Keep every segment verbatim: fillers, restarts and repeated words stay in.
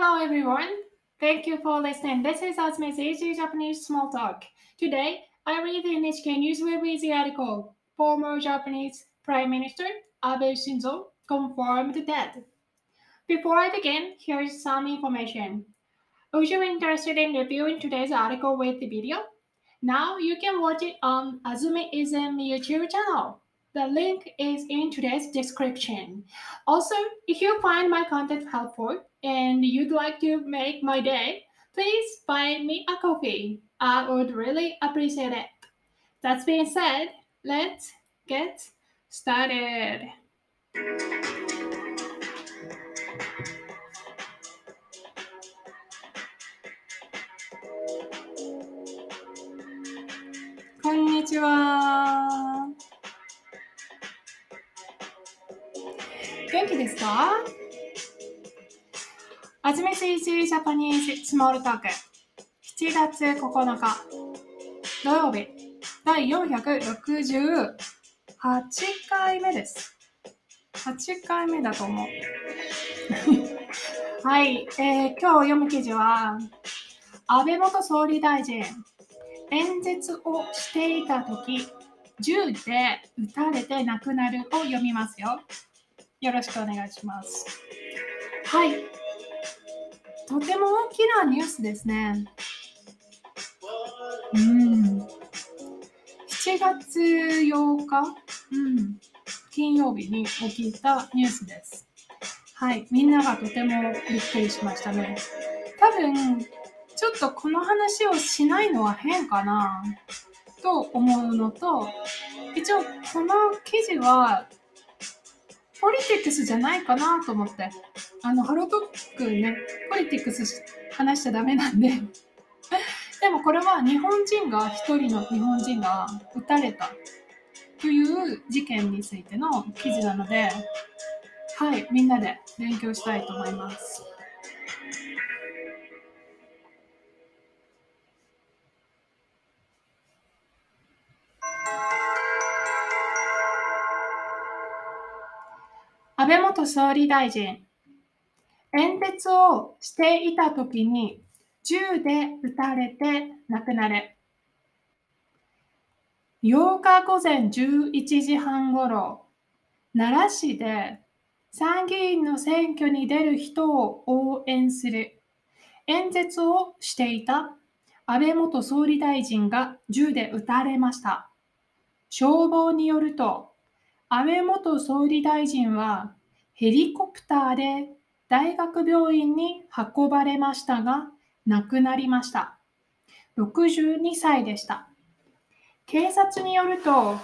Hello everyone. Thank you for listening. This is Azume's Easy Japanese Small Talk. Today, I read the N H K Newsweb Easy article, Former Japanese Prime Minister Abe Shinzo Confirmed Dead. Before I begin, here is some information. If you're interested in reviewing today's article with the video, now you can watch it on Azume-ism YouTube channel. The link is in today's description. Also, if you find my content helpful and you'd like to make my day, please buy me a coffee. I would really appreciate it. That being said, let's get started. Konnichiwa.元気ですか？アズメスイジジャパニーズスモールトークしちがつここのか土曜日だいよんひゃくろくじゅうはちかいめです。はちかいめだと思う。はい、えー、今日読む記事は安倍元総理大臣演説をしていた時銃で撃たれて亡くなるを読みますよ。よろしくお願いします。はい。とても大きなニュースですね。うん。しちがつようか、うん、金曜日に起きたニュースです。はい。みんながとてもびっくりしましたね。多分、ちょっとこの話をしないのは変かなと思うのと、一応この記事は、ポリティクスじゃないかなと思って、あのハロートークね、ポリティクス話しちゃダメなんで、でもこれは日本人が一人の日本人が撃たれたという事件についての記事なので、はい、みんなで勉強したいと思います。安倍元総理大臣、演説をしていたときに銃で撃たれて亡くなる。ようかごぜんじゅういちじはんごろ、奈良市で参議院の選挙に出る人を応援する演説をしていた安倍元総理大臣が銃で撃たれました。消防によると、安倍元総理大臣はヘリコプターで大学病院に運ばれましたが亡くなりました。ろくじゅうにさいでした。警察によると、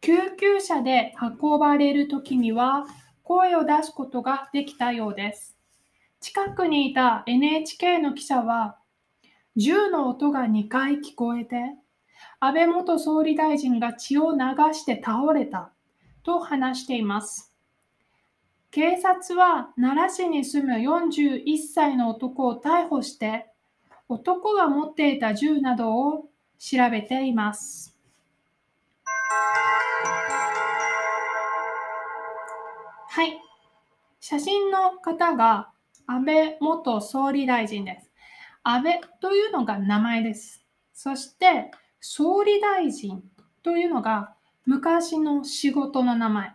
救急車で運ばれるときには声を出すことができたようです。近くにいた エヌエイチケー の記者は、銃の音がにかい聞こえて、安倍元総理大臣が血を流して倒れた。と話しています。警察は奈良市に住むよんじゅういっさいの男を逮捕して、男が持っていた銃などを調べています。はい、写真の方が安倍元総理大臣です。安倍というのが名前です。そして総理大臣というのが昔の仕事の名前。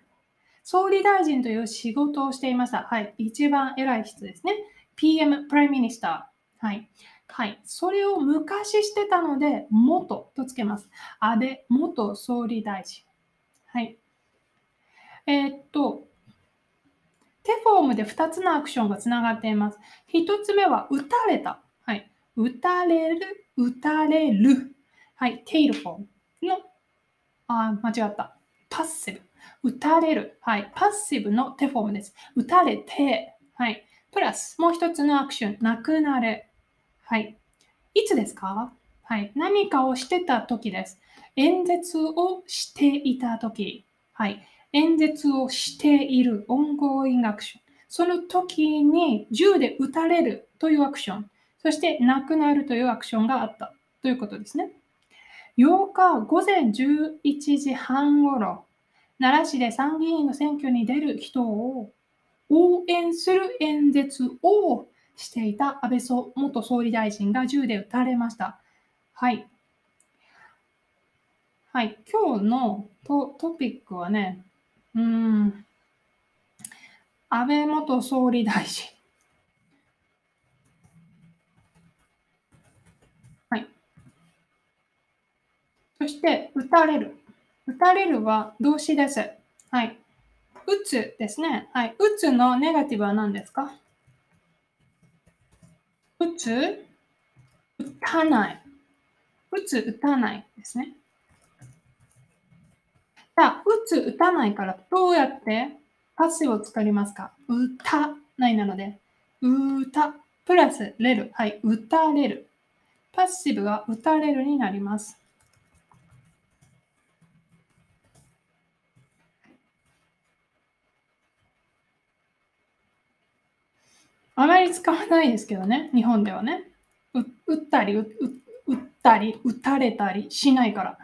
総理大臣という仕事をしていました。はい。一番偉い人ですね。ピーエム、プライムミニスター。はい。はい。それを昔してたので、元とつけます。安倍元総理大臣。はい。えー、っと、手フォームでふたつのアクションがつながっています。ひとつめは、撃たれた。はい。撃たれる、撃たれる。はい。テイルフォームのあ、間違った。パッシブ。打たれる。はい。パッシブの手フォームです。打たれて。はい。プラス、もう一つのアクション。なくなる。はい。いつですか？はい。何かをしてた時です。演説をしていた時。はい。演説をしている。オンゴーイングアクション。その時に銃で打たれるというアクション。そして、なくなるというアクションがあった。ということですね。ようかごぜんじゅういちじはんごろ、奈良市で参議院の選挙に出る人を応援する演説をしていた安倍元総理大臣が銃で撃たれました。はい。はい、今日の ト, トピックはね、うーん、安倍元総理大臣。はい。そして、撃たれる。撃たれるは動詞です。はい。撃つですね。はい。撃つのネガティブは何ですか？撃つ、撃たない。撃つ、撃たないですね。じゃあ、撃つ、撃たないからどうやってパスを作りますか？撃たないなので、撃た、プラスれる。はい。撃たれる。パッシブが撃たれるになります。あまり使わないですけどね、日本ではね。う打ったり、う打ったり、打たれたりしないから。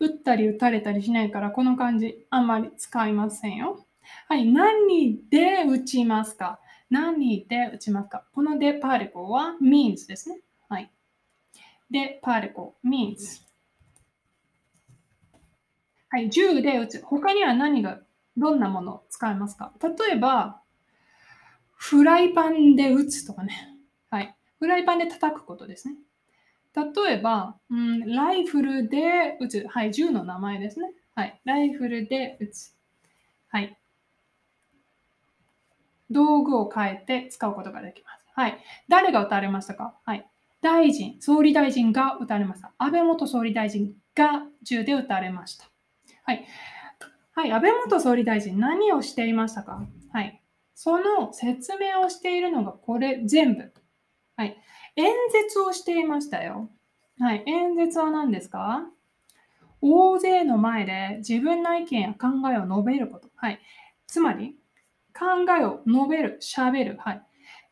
打ったり、打たれたりしないから、この漢字、あんまり使いませんよ。はい、何で打ちますか？何で打ちますか？このでパーリコは means ですね。はい。でパーリコ means。はい、銃で打つ。他には何が、どんなものを使いますか？例えば、フライパンで打つとかね。はい。フライパンで叩くことですね。例えば、うん、ライフルで打つ。はい。銃の名前ですね。はい。ライフルで打つ。はい。道具を変えて使うことができます。はい。誰が撃たれましたか？はい。大臣、総理大臣が撃たれました。安倍元総理大臣が銃で撃たれました。はい。はい。安倍元総理大臣、何をしていましたか？はい。その説明をしているのがこれ全部。はい。演説をしていましたよ。はい。演説は何ですか？大勢の前で自分の意見や考えを述べること。はい。つまり、考えを述べる、喋る。はい。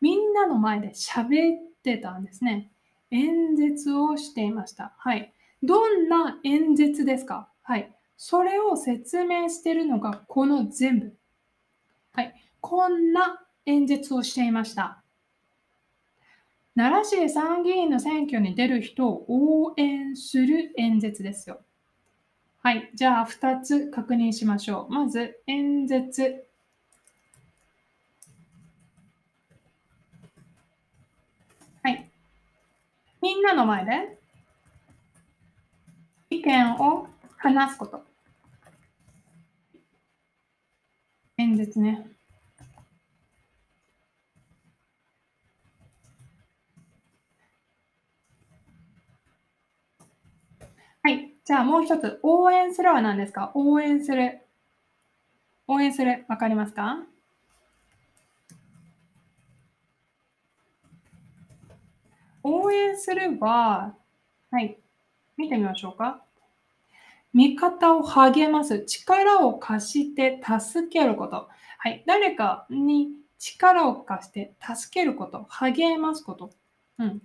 みんなの前で喋ってたんですね。演説をしていました。はい。どんな演説ですか？はい。それを説明しているのがこの全部。はい。こんな演説をしていました。奈良市参議院の選挙に出る人を応援する演説ですよ。はい、じゃあふたつ確認しましょう。まず、演説。はい。みんなの前で意見を話すこと。演説ね。はい。じゃあもう一つ。応援するは何ですか？応援する。応援する。わかりますか？応援するは、はい。見てみましょうか。味方を励ます。力を貸して助けること。はい。誰かに力を貸して助けること。励ますこと。うん。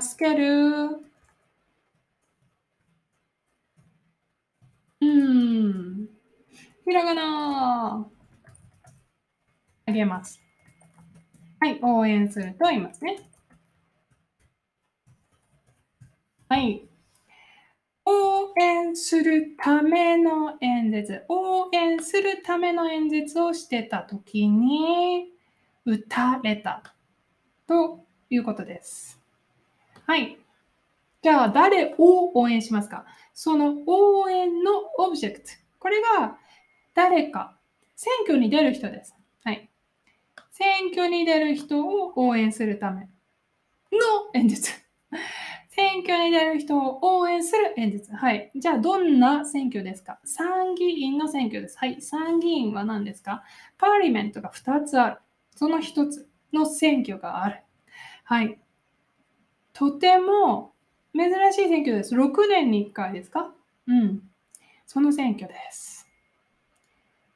助ける。うん。ひらがな。あげます。はい。応援すると言いますね。はい。応援するための演説。応援するための演説をしてたときに、撃たれたということです。はい。じゃあ、誰を応援しますか？その応援のオブジェクト。これが誰か。選挙に出る人です。はい。選挙に出る人を応援するための演説。選挙に出る人を応援する演説。はい。じゃあ、どんな選挙ですか？参議院の選挙です。はい。参議院は何ですか？パーリメントがふたつある。そのひとつの選挙がある。はい。とても珍しい選挙です。ろくねんにいっかいですか？うん。その選挙です。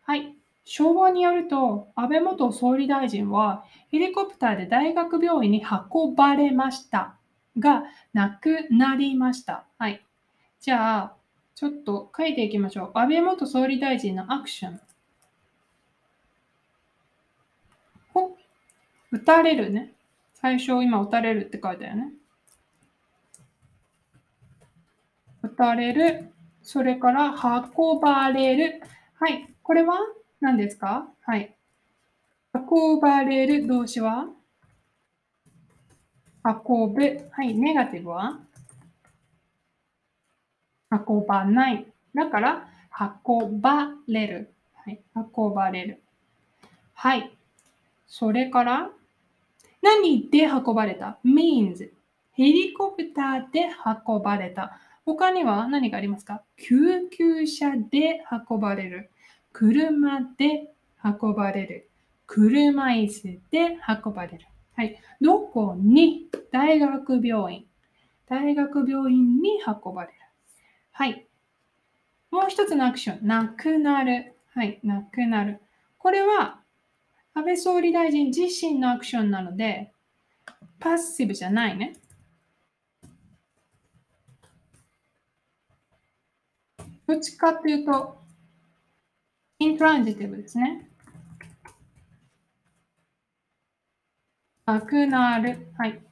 はい。消防によると、安倍元総理大臣はヘリコプターで大学病院に運ばれましたが、亡くなりました。はい。じゃあ、ちょっと書いていきましょう。安倍元総理大臣のアクション。打たれるね。最初今打たれるって書いたよね。打たれる。それから運ばれる。はい。これは何ですか？はい。運ばれる動詞は運ぶ。はい。ネガティブは運ばない。だから運ばれる。はい。運ばれる。はい。それから何で運ばれた？ means。ヘリコプターで運ばれた。他には何がありますか？救急車で運ばれる。車で運ばれる。車椅子で運ばれる。はい。どこに？大学病院。大学病院に運ばれる。はい。もう一つのアクション。なくなる。はい。なくなる。これは安倍総理大臣自身のアクションなので、パッシブじゃないね。どっちかというと、イントランジティブですね。なくなる。はい。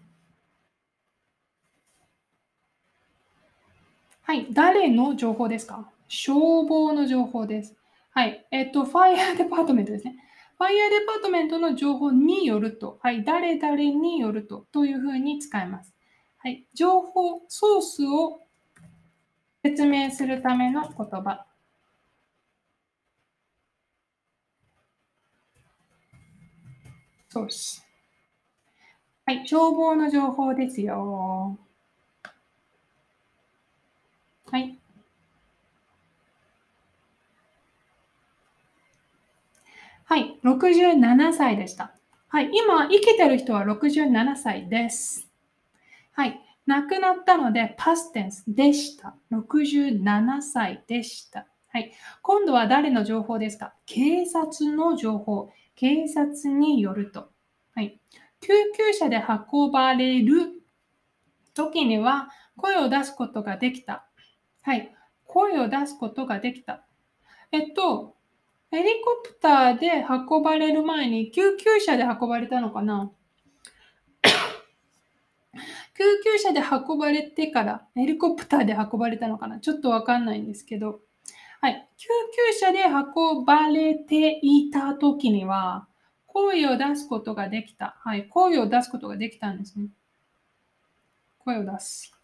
はい。誰の情報ですか？消防の情報です。はい。えっと、ファイアーデパートメントですね。ファイアーデパートメントの情報によると、はい。誰々によると、というふうに使います。はい。情報、ソースを説明するための言葉。ソース。はい、消防の情報ですよ。はい。はい、ろくじゅうななさいでした。はい、今生きてる人はろくじゅうななさいです。はい。亡くなったので、パステンスでした。ろくじゅうななさいでした。はい。今度は誰の情報ですか？警察の情報。警察によると。はい。救急車で運ばれる時には、声を出すことができた。はい。声を出すことができた。えっと、ヘリコプターで運ばれる前に、救急車で運ばれたのかな？救急車で運ばれてからヘリコプターで運ばれたのかな、ちょっとわかんないんですけど、はい、救急車で運ばれていた時には声を出すことができた、はい、声を出すことができたんですね。声を出す。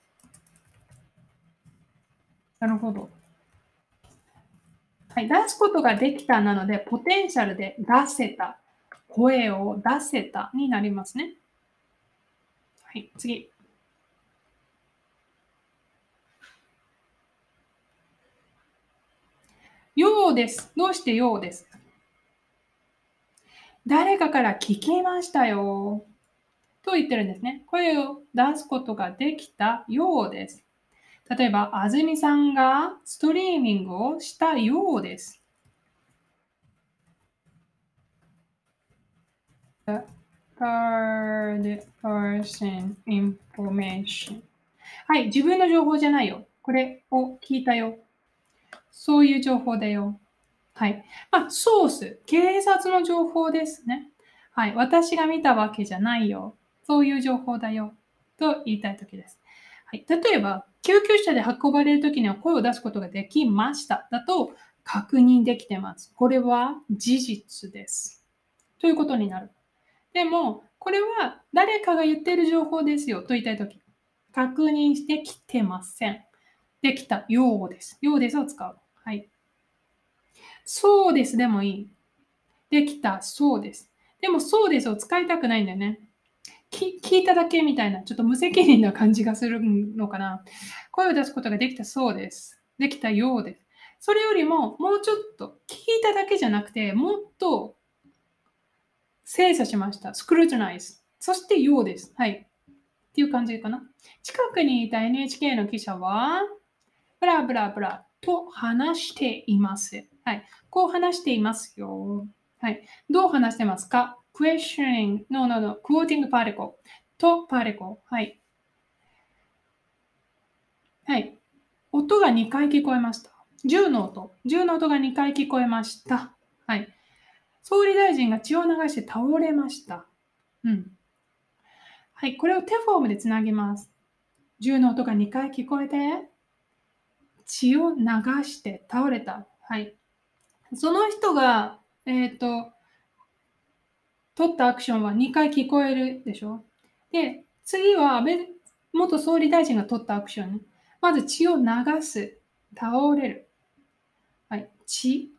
なるほど。はい、出すことができたなので、ポテンシャルで出せた、声を出せたになりますね。はい、次。ようです。どうしてようですか？誰かから聞きましたよ。と言ってるんですね。声を出すことができたようです。例えば、あずみさんがストリーミングをしたようです。Third person information。はい、自分の情報じゃないよ。これを聞いたよ。そういう情報だよ。はい。まあ、ソース、警察の情報ですね。はい。私が見たわけじゃないよ。そういう情報だよ。と言いたいときです。はい。例えば、救急車で運ばれるときには声を出すことができました。だと、確認できてます。これは事実です。ということになる。でも、これは誰かが言っている情報ですよと言いたいとき、確認してきてません。できたようです。ようですを使う。はい。そうですでもいい。できたそうです。でもそうですを使いたくないんだよね。き聞いただけみたいな、ちょっと無責任な感じがするのかな。声を出すことができたそうです。できたようです。それよりも、もうちょっと聞いただけじゃなくて、もっと精査しました。スクルーチナイズ。そして、ようです。はい。っていう感じかな。近くにいた エヌエイチケー の記者は、ブラブラブラと話しています。はい。こう話していますよ。はい。どう話してますか？ questioning、no, no, no, quoting particle と particle。はい。はい。音がにかい聞こえました。銃の音。銃の音がにかい聞こえました。はい。総理大臣が血を流して倒れました。うん。はい、これを手フォームでつなぎます。銃の音がにかい聞こえて、血を流して倒れた。はい。その人が、えっと、取ったアクションはにかい聞こえるでしょ。で、次は安倍元総理大臣が取ったアクション。まず血を流す、倒れる。はい、血、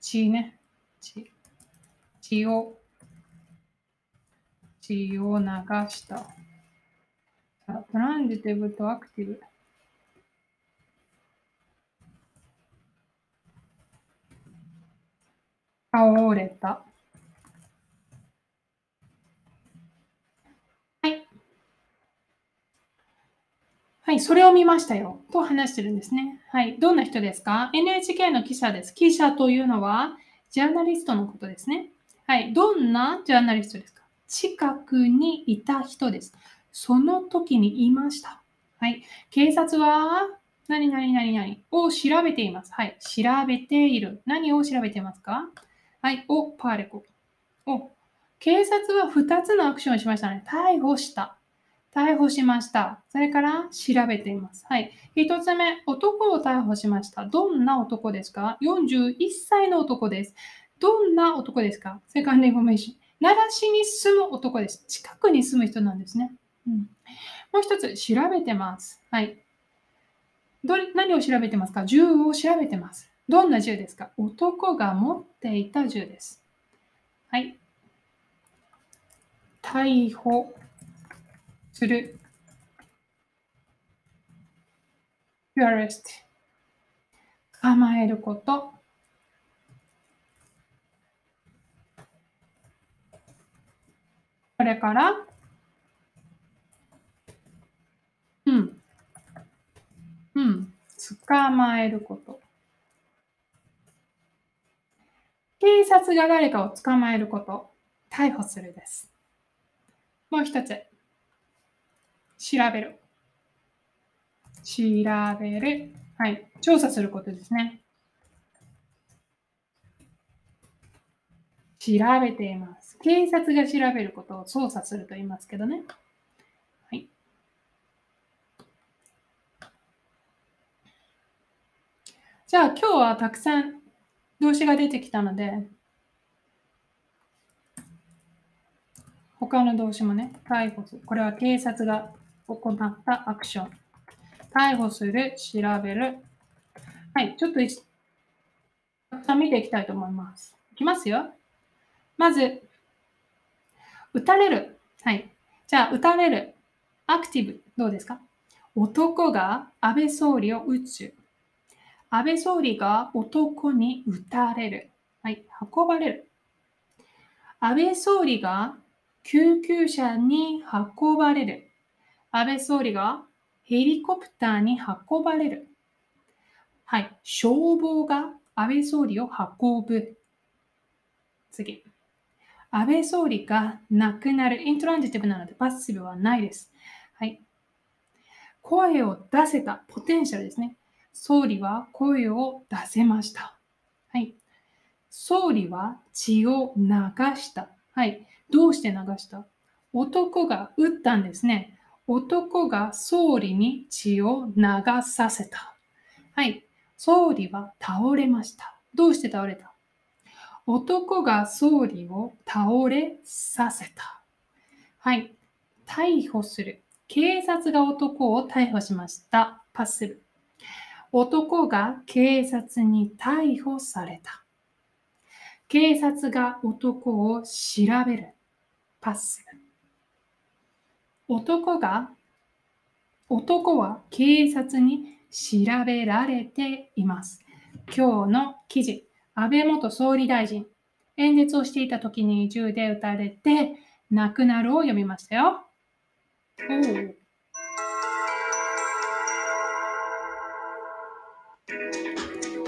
血ね。血。血を、血を流した。トランジティブとアクティブ。倒れた。はい、それを見ましたよと話してるんですね。はい、どんな人ですか？ エヌエイチケー の記者です。記者というのはジャーナリストのことですね。はい、どんなジャーナリストですか？近くにいた人です。その時にいました。はい、警察は何々何々を調べています。はい、調べている。何を調べていますか？はい、お、パーレコ。お、警察はふたつのアクションをしましたね。逮捕した。逮捕しました。それから調べています。はい。一つ目、男を逮捕しました。どんな男ですか？よんじゅういっさいの男です。どんな男ですか？セカンドインフォメーション。奈良市に住む男です。近くに住む人なんですね。うん、もう一つ、調べてます。はい。どれ、何を調べてますか？銃を調べてます。どんな銃ですか？男が持っていた銃です。はい。逮捕。する。arrest 構えること。これから、うん、うん、捕まえること。警察が誰かを捕まえること。逮捕するです。もう一つ。調べる。調べる。はい。調査することですね。調べています。警察が調べることを捜査すると言いますけどね。はい。じゃあ今日はたくさん動詞が出てきたので、他の動詞もね、逮捕する。これは警察が行ったアクション。逮捕する、調べる。はい、ちょっとたくさん見ていきたいと思います。いきますよ。まず、撃たれる。はい。じゃあ、撃たれる。アクティブ、どうですか？男が安倍総理を撃つ。安倍総理が男に撃たれる。はい、運ばれる。安倍総理が救急車に運ばれる。安倍総理がヘリコプターに運ばれる。はい。消防が安倍総理を運ぶ。次。安倍総理が亡くなる。イントランジティブなのでパッシブはないです。はい。声を出せた。ポテンシャルですね。総理は声を出せました。はい。総理は血を流した。はい。どうして流した？男が撃ったんですね。男が総理に血を流させた。はい。総理は倒れました。どうして倒れた？男が総理を倒れさせた。はい。逮捕する。警察が男を逮捕しました。パスする。男が警察に逮捕された。警察が男を調べる。パスする。男が、男は警察に調べられています。今日の記事、安倍元総理大臣、演説をしていた時に銃で撃たれて亡くなるを読みましたよ。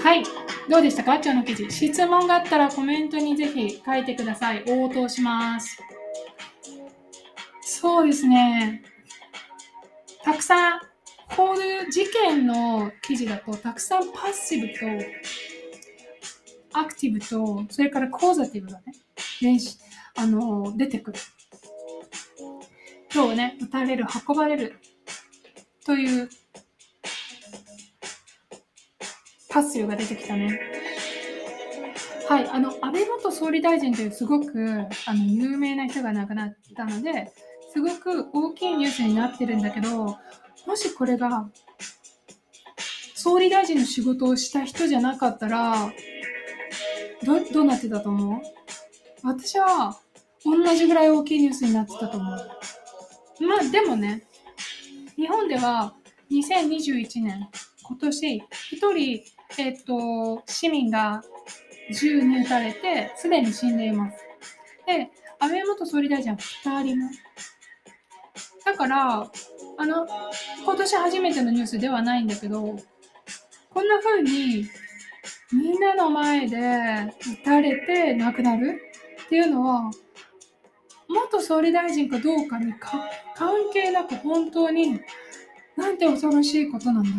はい、どうでしたか？今日の記事。質問があったらコメントにぜひ書いてください。応答します。そうですね。たくさん、こういう事件の記事だと、たくさんパッシブとアクティブと、それからコーザティブがね、あの出てくる。今日ね、打たれる、運ばれるというパスが出てきたね。はい、あの安倍元総理大臣というすごくあの有名な人が亡くなったので、すごく大きいニュースになってるんだけど、もしこれが総理大臣の仕事をした人じゃなかったら、ど、どうなってたと思う？私は同じぐらい大きいニュースになってたと思う。まあでもね、日本ではにせんにじゅういちねん、今年一人、えっと、市民が銃に撃たれて、すでに死んでいます。で、安倍元総理大臣はふたりめ。だから、あの、今年初めてのニュースではないんだけど、こんな風にみんなの前で撃たれて亡くなるっていうのは、元総理大臣かどうかにか関係なく本当になんて恐ろしいことなんだ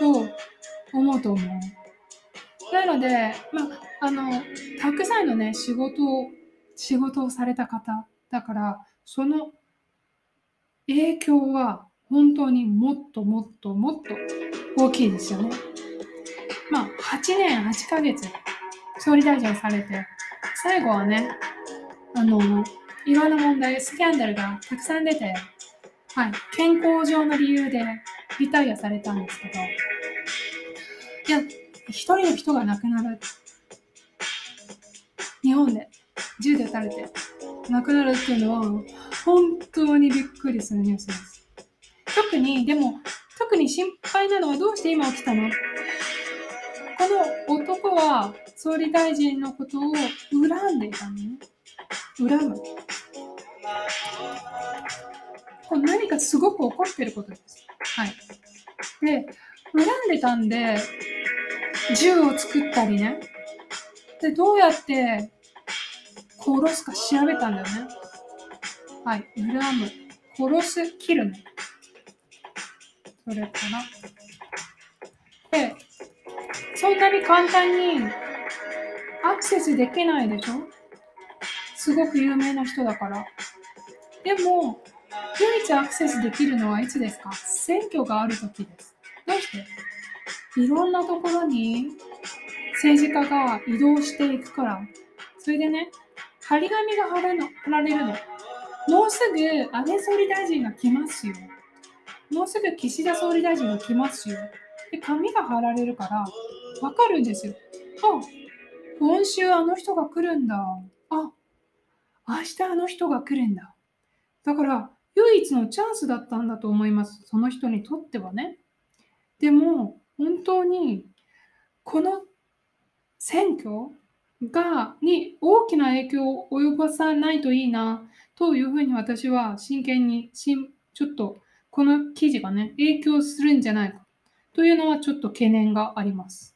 ろうと思うと思う。なので、まあ、あのたくさんのね仕事を仕事をされた方だから、その影響は本当にもっともっともっと大きいですよね。まあはちねんはちかげつ総理大臣をされて、最後はね、あのいろんな問題、スキャンダルがたくさん出て、はい、健康上の理由でリタイアされたんですけど、いや、一人の人が亡くなる、日本で銃で撃たれて亡くなるっていうのは本当にびっくりするニュースです。特にでも特に心配なのは、どうして今起きたの？この男は総理大臣のことを恨んでいたのね。恨む。これ何かすごく怒ってることです。はい。で、恨んでたんで、銃を作ったりね。で、どうやって殺すか調べたんだよね。はい。恨む。殺す。切るね。それから。で、そんなに簡単にアクセスできないでしょ？すごく有名な人だから。でも、唯一アクセスできるのはいつですか？選挙があるときです。どうして？いろんなところに政治家が移動していくから。それでね、張り紙が貼るの、貼られるの。もうすぐ安倍総理大臣が来ますよ。もうすぐ岸田総理大臣が来ますよ。で、紙が貼られるから、わかるんですよ。あ、今週あの人が来るんだ。あ、明日あの人が来るんだ。だから唯一のチャンスだったんだと思います。その人にとってはね。でも本当にこの選挙がに大きな影響を及ぼさないといいなというふうに、私は真剣にしんちょっとこの記事がね影響するんじゃないかというのはちょっと懸念があります。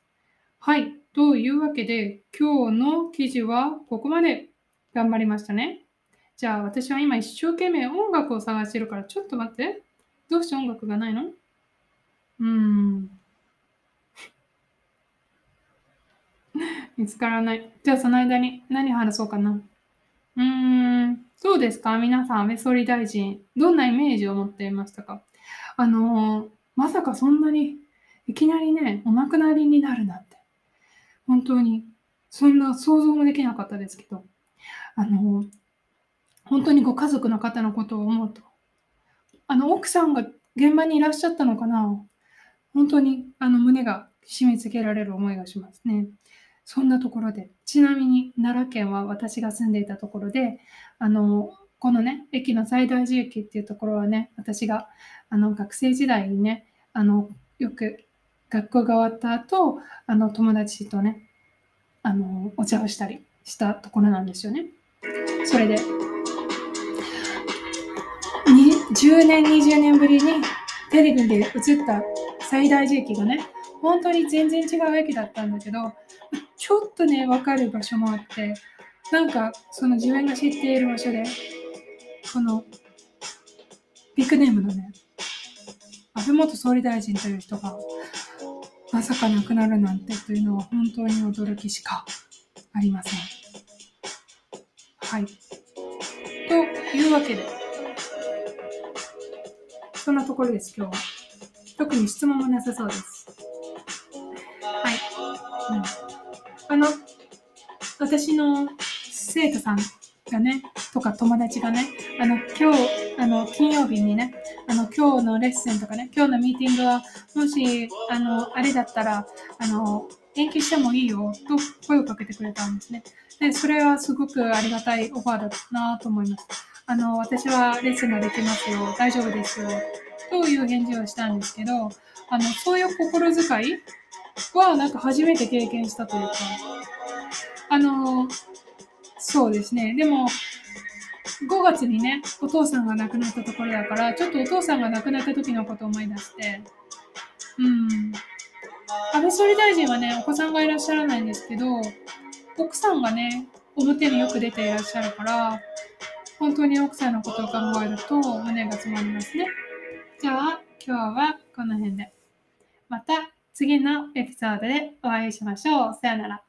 はい。というわけで今日の記事はここまで。頑張りましたね。じゃあ私は今一生懸命音楽を探してるから、ちょっと待って。どうして音楽がないの？うーん。見つからない。じゃあその間に何話そうかな。うーん。どうですか？皆さん、安倍総理大臣、どんなイメージを持っていましたか？あのー、まさかそんなに、いきなりね、お亡くなりになるなんて。本当に、そんな想像もできなかったですけど。あの本当にご家族の方のことを思うと、あの奥さんが現場にいらっしゃったのかな、本当にあの胸が締め付けられる思いがしますね。そんなところで、ちなみに奈良県は私が住んでいたところで、あのこのね駅の西大寺駅っていうところはね、私があの学生時代にね、あのよく学校が終わった後、あの友達とねあのお茶をしたりしたところなんですよね。それでじゅうねんにじゅうねんぶりにテレビで映った西大寺駅がね、本当に全然違う駅だったんだけど、ちょっとね分かる場所もあって、なんかその自分が知っている場所で、このビッグネームのね安倍元総理大臣という人がまさか亡くなるなんてというのは本当に驚きしかありません。はい。というわけで、そんなところです、今日は。特に質問もなさそうです。はい。うん、あの、私の生徒さんがね、とか友達がね、あの、今日、あの、金曜日にね、あの、今日のレッスンとかね、今日のミーティングは、もし、あの、あれだったら、あの、延期してもいいよと声をかけてくれたんですね。で、それはすごくありがたいオファーだったなと思います。あの、私はレッスンができますよ、大丈夫ですよ、という返事をしたんですけど、あの、そういう心遣いはなんか初めて経験したというか、あの、そうですね。でも、ごがつにね、お父さんが亡くなったところだから、ちょっとお父さんが亡くなった時のことを思い出して、うん。安倍総理大臣はね、お子さんがいらっしゃらないんですけど、奥さんがね、表によく出ていらっしゃるから、本当に奥さんのことを考えると胸が詰まりますね。じゃあ、今日はこの辺で。また次のエピソードでお会いしましょう。さよなら。